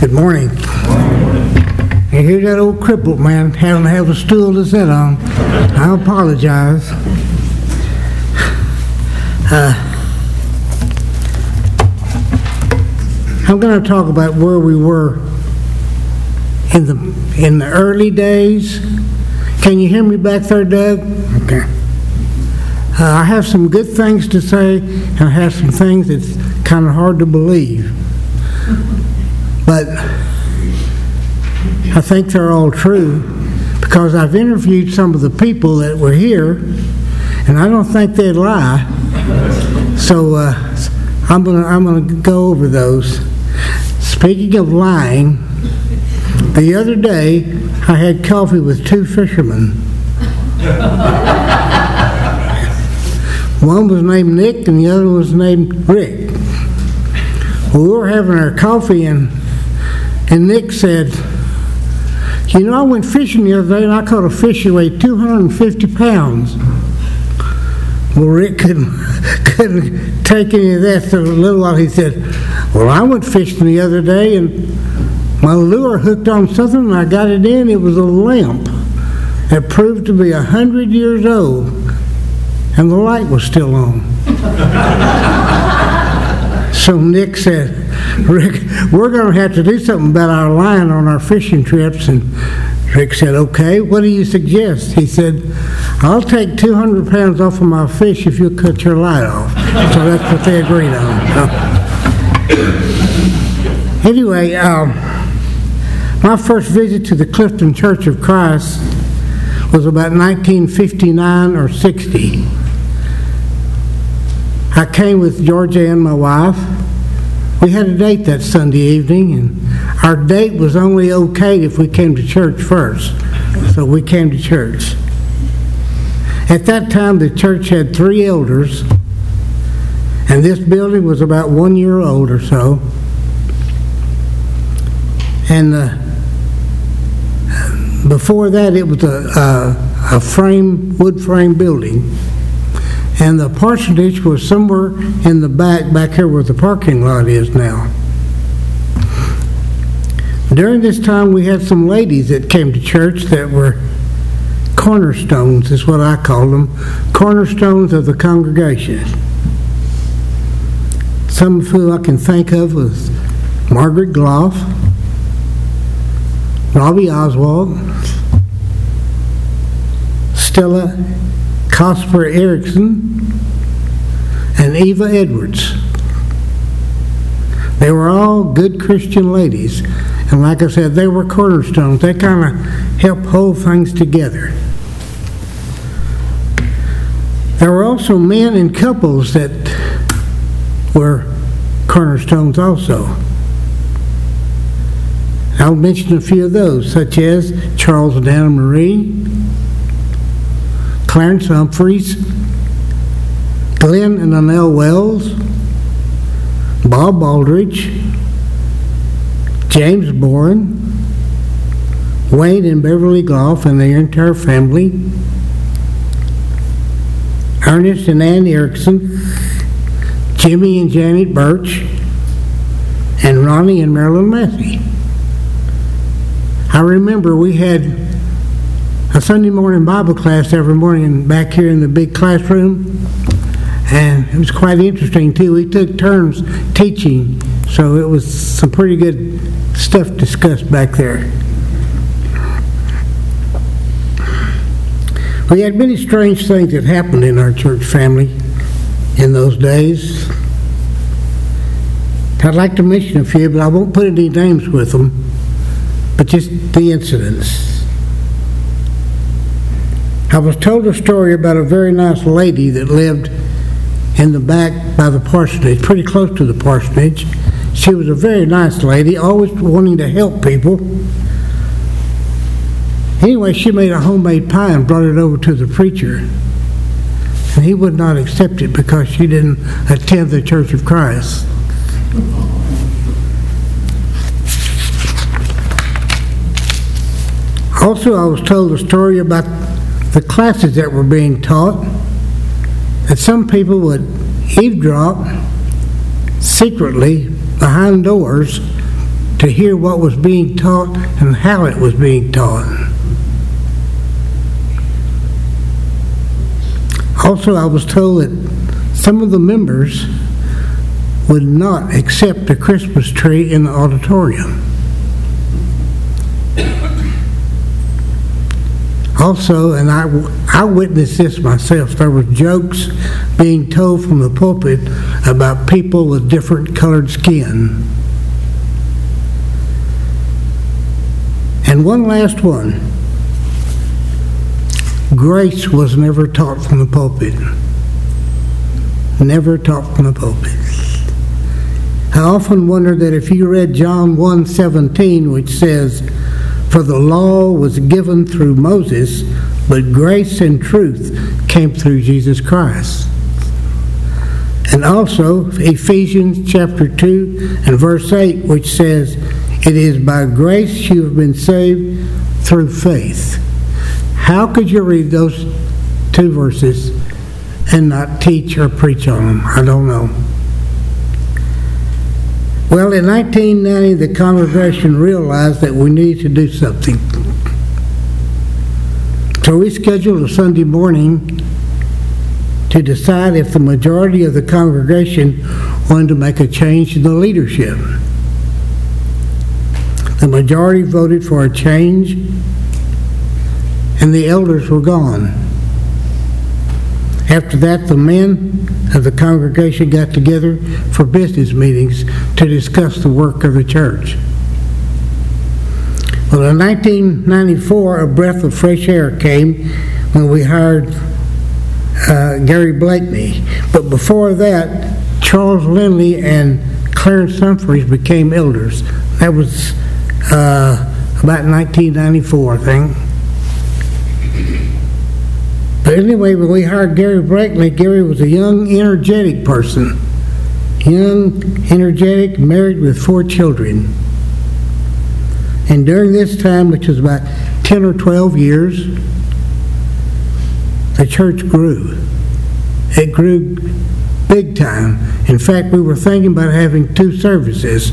Good morning. And here's that old crippled man, hadn't have a stool to sit on. I apologize. I'm going to talk about where we were in the early days. Can you hear me back there, Doug? Okay. I have some good things to say, and I have some things that's kind of hard to believe. But I think they're all true because I've interviewed some of the people that were here, and I don't think they lie. So I'm gonna go over those. Speaking of lying, the other day I had coffee with two fishermen. One was named Nick, and the other was named Rick. We were having our coffee, and Nick said, "You know, I went fishing the other day and I caught a fish that weighed 250 pounds. Well, Rick couldn't take any of that, so a little while he said, "Well, I went fishing the other day and my lure hooked on something and I got it in. It was a lamp that proved to be 100 years old and the light was still on." So Nick said, "Rick, we're going to have to do something about our line on our fishing trips." And Rick said, "Okay, what do you suggest?" He said, "I'll take 200 pounds off of my fish if you'll cut your light off." So that's what they agreed on. Anyway, my first visit to the Clifton Church of Christ was about 1959 or 60. I came with Georgia and my wife. We had a date that Sunday evening, and our date was only okay if we came to church first. So we came to church. At that time, the church had three elders, and this building was about 1 year old or so. And before that, it was a wood frame building. And the parsonage was somewhere in the back here where the parking lot is now. During this time, we had some ladies that came to church that were cornerstones, is what I call them, cornerstones of the congregation. Some of who I can think of was Margaret Gloff, Robbie Oswald, Stella Cosper Erickson, and Eva Edwards. They were all good Christian ladies, and like I said, they were cornerstones. They kind of helped hold things together. There were also men and couples that were cornerstones also. I'll mention a few of those, such as Charles and Anna Marie, Clarence Humphreys, Glenn and Annell Wells, Bob Baldridge, James Boren, Wade and Beverly Goff and their entire family, Ernest and Ann Erickson, Jimmy and Janet Birch, and Ronnie and Marilyn Mathie. I remember we had a Sunday morning Bible class every morning back here in the big classroom, and it was quite interesting too. We took turns teaching, so it was some pretty good stuff discussed back there. We had many strange things that happened in our church family in those days. I'd like to mention a few, but I won't put any names with them, but just the incidents. I was told a story about a very nice lady that lived in the back by the parsonage, pretty close to the parsonage. She was a very nice lady, always wanting to help people. Anyway, she made a homemade pie and brought it over to the preacher. And he would not accept it because she didn't attend the Church of Christ. Also, I was told a story about the classes that were being taught, that some people would eavesdrop secretly behind doors to hear what was being taught and how it was being taught. Also, I was told that some of the members would not accept a Christmas tree in the auditorium. Also, and I witnessed this myself, there were jokes being told from the pulpit about people with different colored skin. And one last one. Grace was never taught from the pulpit. Never taught from the pulpit. I often wonder that if you read John 1:17, which says, "For the law was given through Moses, but grace and truth came through Jesus Christ." And also Ephesians chapter 2 and verse 8, which says, "It is by grace you have been saved through faith." How could you read those two verses and not teach or preach on them? I don't know. Well, in 1990, the congregation realized that we needed to do something. So we scheduled a Sunday morning to decide if the majority of the congregation wanted to make a change in the leadership. The majority voted for a change, and the elders were gone. After that, the men of the congregation got together for business meetings to discuss the work of the church. Well, in 1994, a breath of fresh air came when we hired Gary Blakeney. But before that, Charles Lindley and Clarence Humphreys became elders. That was about 1994, I think. But anyway, when we hired Gary Blakeney, Gary was a young, energetic person. Young, energetic, married with 4 children. And during this time, which was about 10 or 12 years, the church grew. It grew big time. In fact, we were thinking about having 2 services.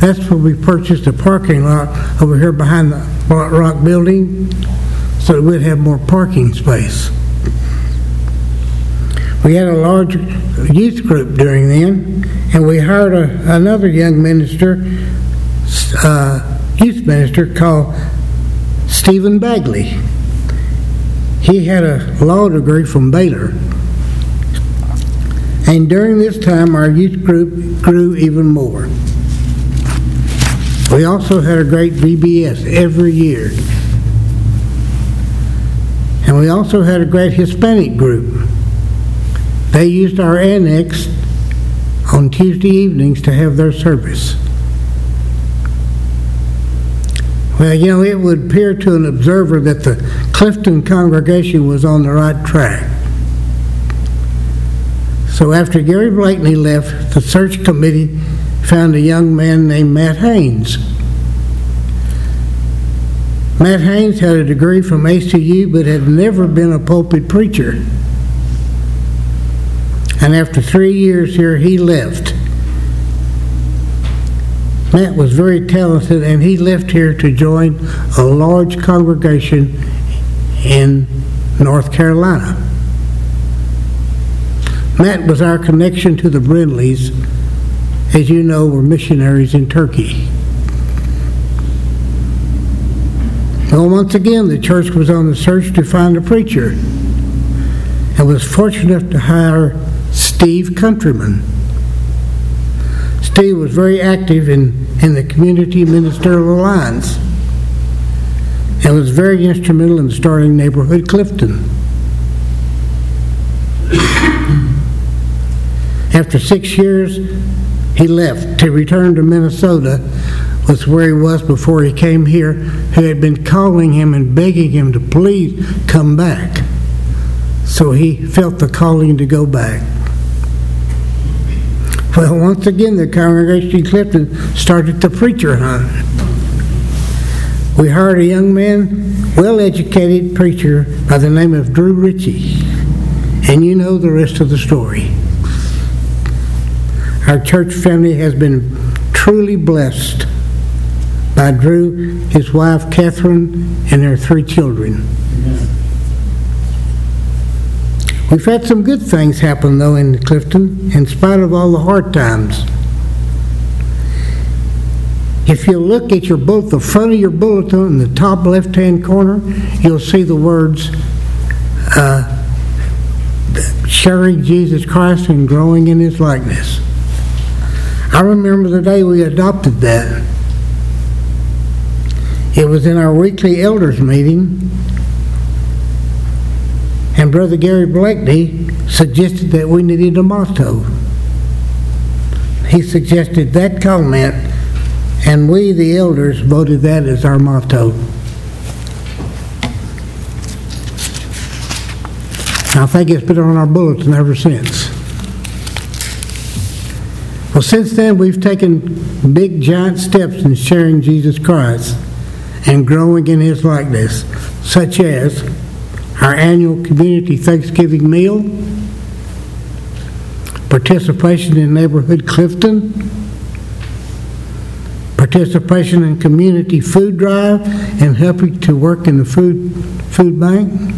That's when we purchased a parking lot over here behind the Black Rock building, so that we'd have more parking space. We had a large youth group during then, and we hired another young minister, youth minister, called Stephen Bagley. He had a law degree from Baylor. And during this time, our youth group grew even more. We also had a great VBS every year. And we also had a great Hispanic group. They used our annex on Tuesday evenings to have their service. Well, you know, it would appear to an observer that the Clifton congregation was on the right track. So after Gary Blakeney left, the search committee found a young man named Matt Haynes. Matt Haynes had a degree from ACU but had never been a pulpit preacher. And after 3 years here, he left. Matt was very talented, and he left here to join a large congregation in North Carolina. Matt was our connection to the Brindleys, as you know, were missionaries in Turkey. Well, once again, the church was on the search to find a preacher and was fortunate enough to hire Steve Countryman. Steve was very active in the Community Ministerial Alliance and was very instrumental in starting Neighborhood Clifton. After 6 years, he left to return to Minnesota, was where he was before he came here, who had been calling him and begging him to please come back. So he felt the calling to go back. Well, once again, the congregation in Clifton started the preacher hunt. We hired a young man, well-educated preacher by the name of Drew Ritchie. And you know the rest of the story. Our church family has been truly blessed by Drew, his wife Catherine, and their three children. Amen. We've had some good things happen, though, in Clifton, in spite of all the hard times. If you look at the front of your bulletin in the top left-hand corner, you'll see the words sharing Jesus Christ and growing in his likeness. I remember the day we adopted that. It was in our weekly elders meeting, and Brother Gary Blakeney suggested that we needed a motto. He suggested that comment, and we, the elders, voted that as our motto. I think it's been on our bulletin ever since. Well, since then, we've taken big, giant steps in sharing Jesus Christ and growing in his likeness, such as our annual community Thanksgiving meal, participation in neighborhood Clifton, participation in community food drive, and helping to work in the food bank.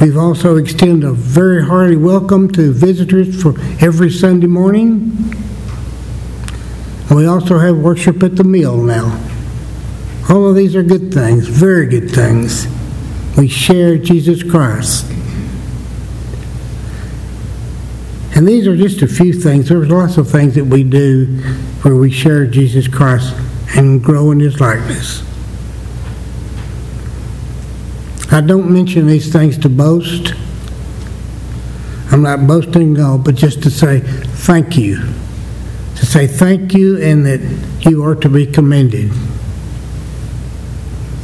We've also extended a very hearty welcome to visitors for every Sunday morning. And we also have worship at the meal now. All of these are good things, very good things. We share Jesus Christ. And these are just a few things. There's lots of things that we do where we share Jesus Christ and grow in his likeness. I don't mention these things to boast. I'm not boasting at all, but just to say thank you. To say thank you, and that you are to be commended.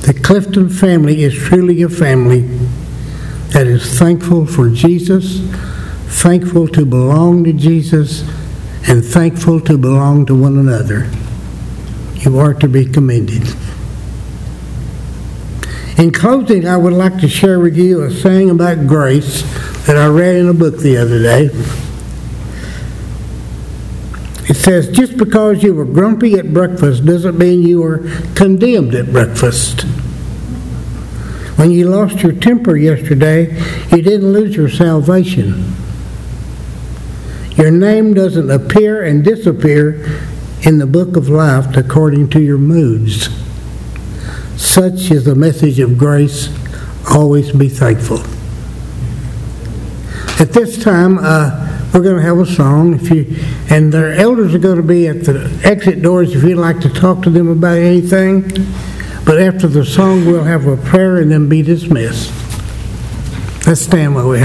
The Clifton family is truly a family that is thankful for Jesus, thankful to belong to Jesus, and thankful to belong to one another. You are to be commended. In closing, I would like to share with you a saying about grace that I read in a book the other day. It says, just because you were grumpy at breakfast doesn't mean you were condemned at breakfast. When you lost your temper yesterday, you didn't lose your salvation. Your name doesn't appear and disappear in the book of life according to your moods. Such is the message of grace. Always be thankful. At this time, we're going to have a song, and their elders are going to be at the exit doors if you'd like to talk to them about anything. But after the song, we'll have a prayer and then be dismissed. Let's stand while we have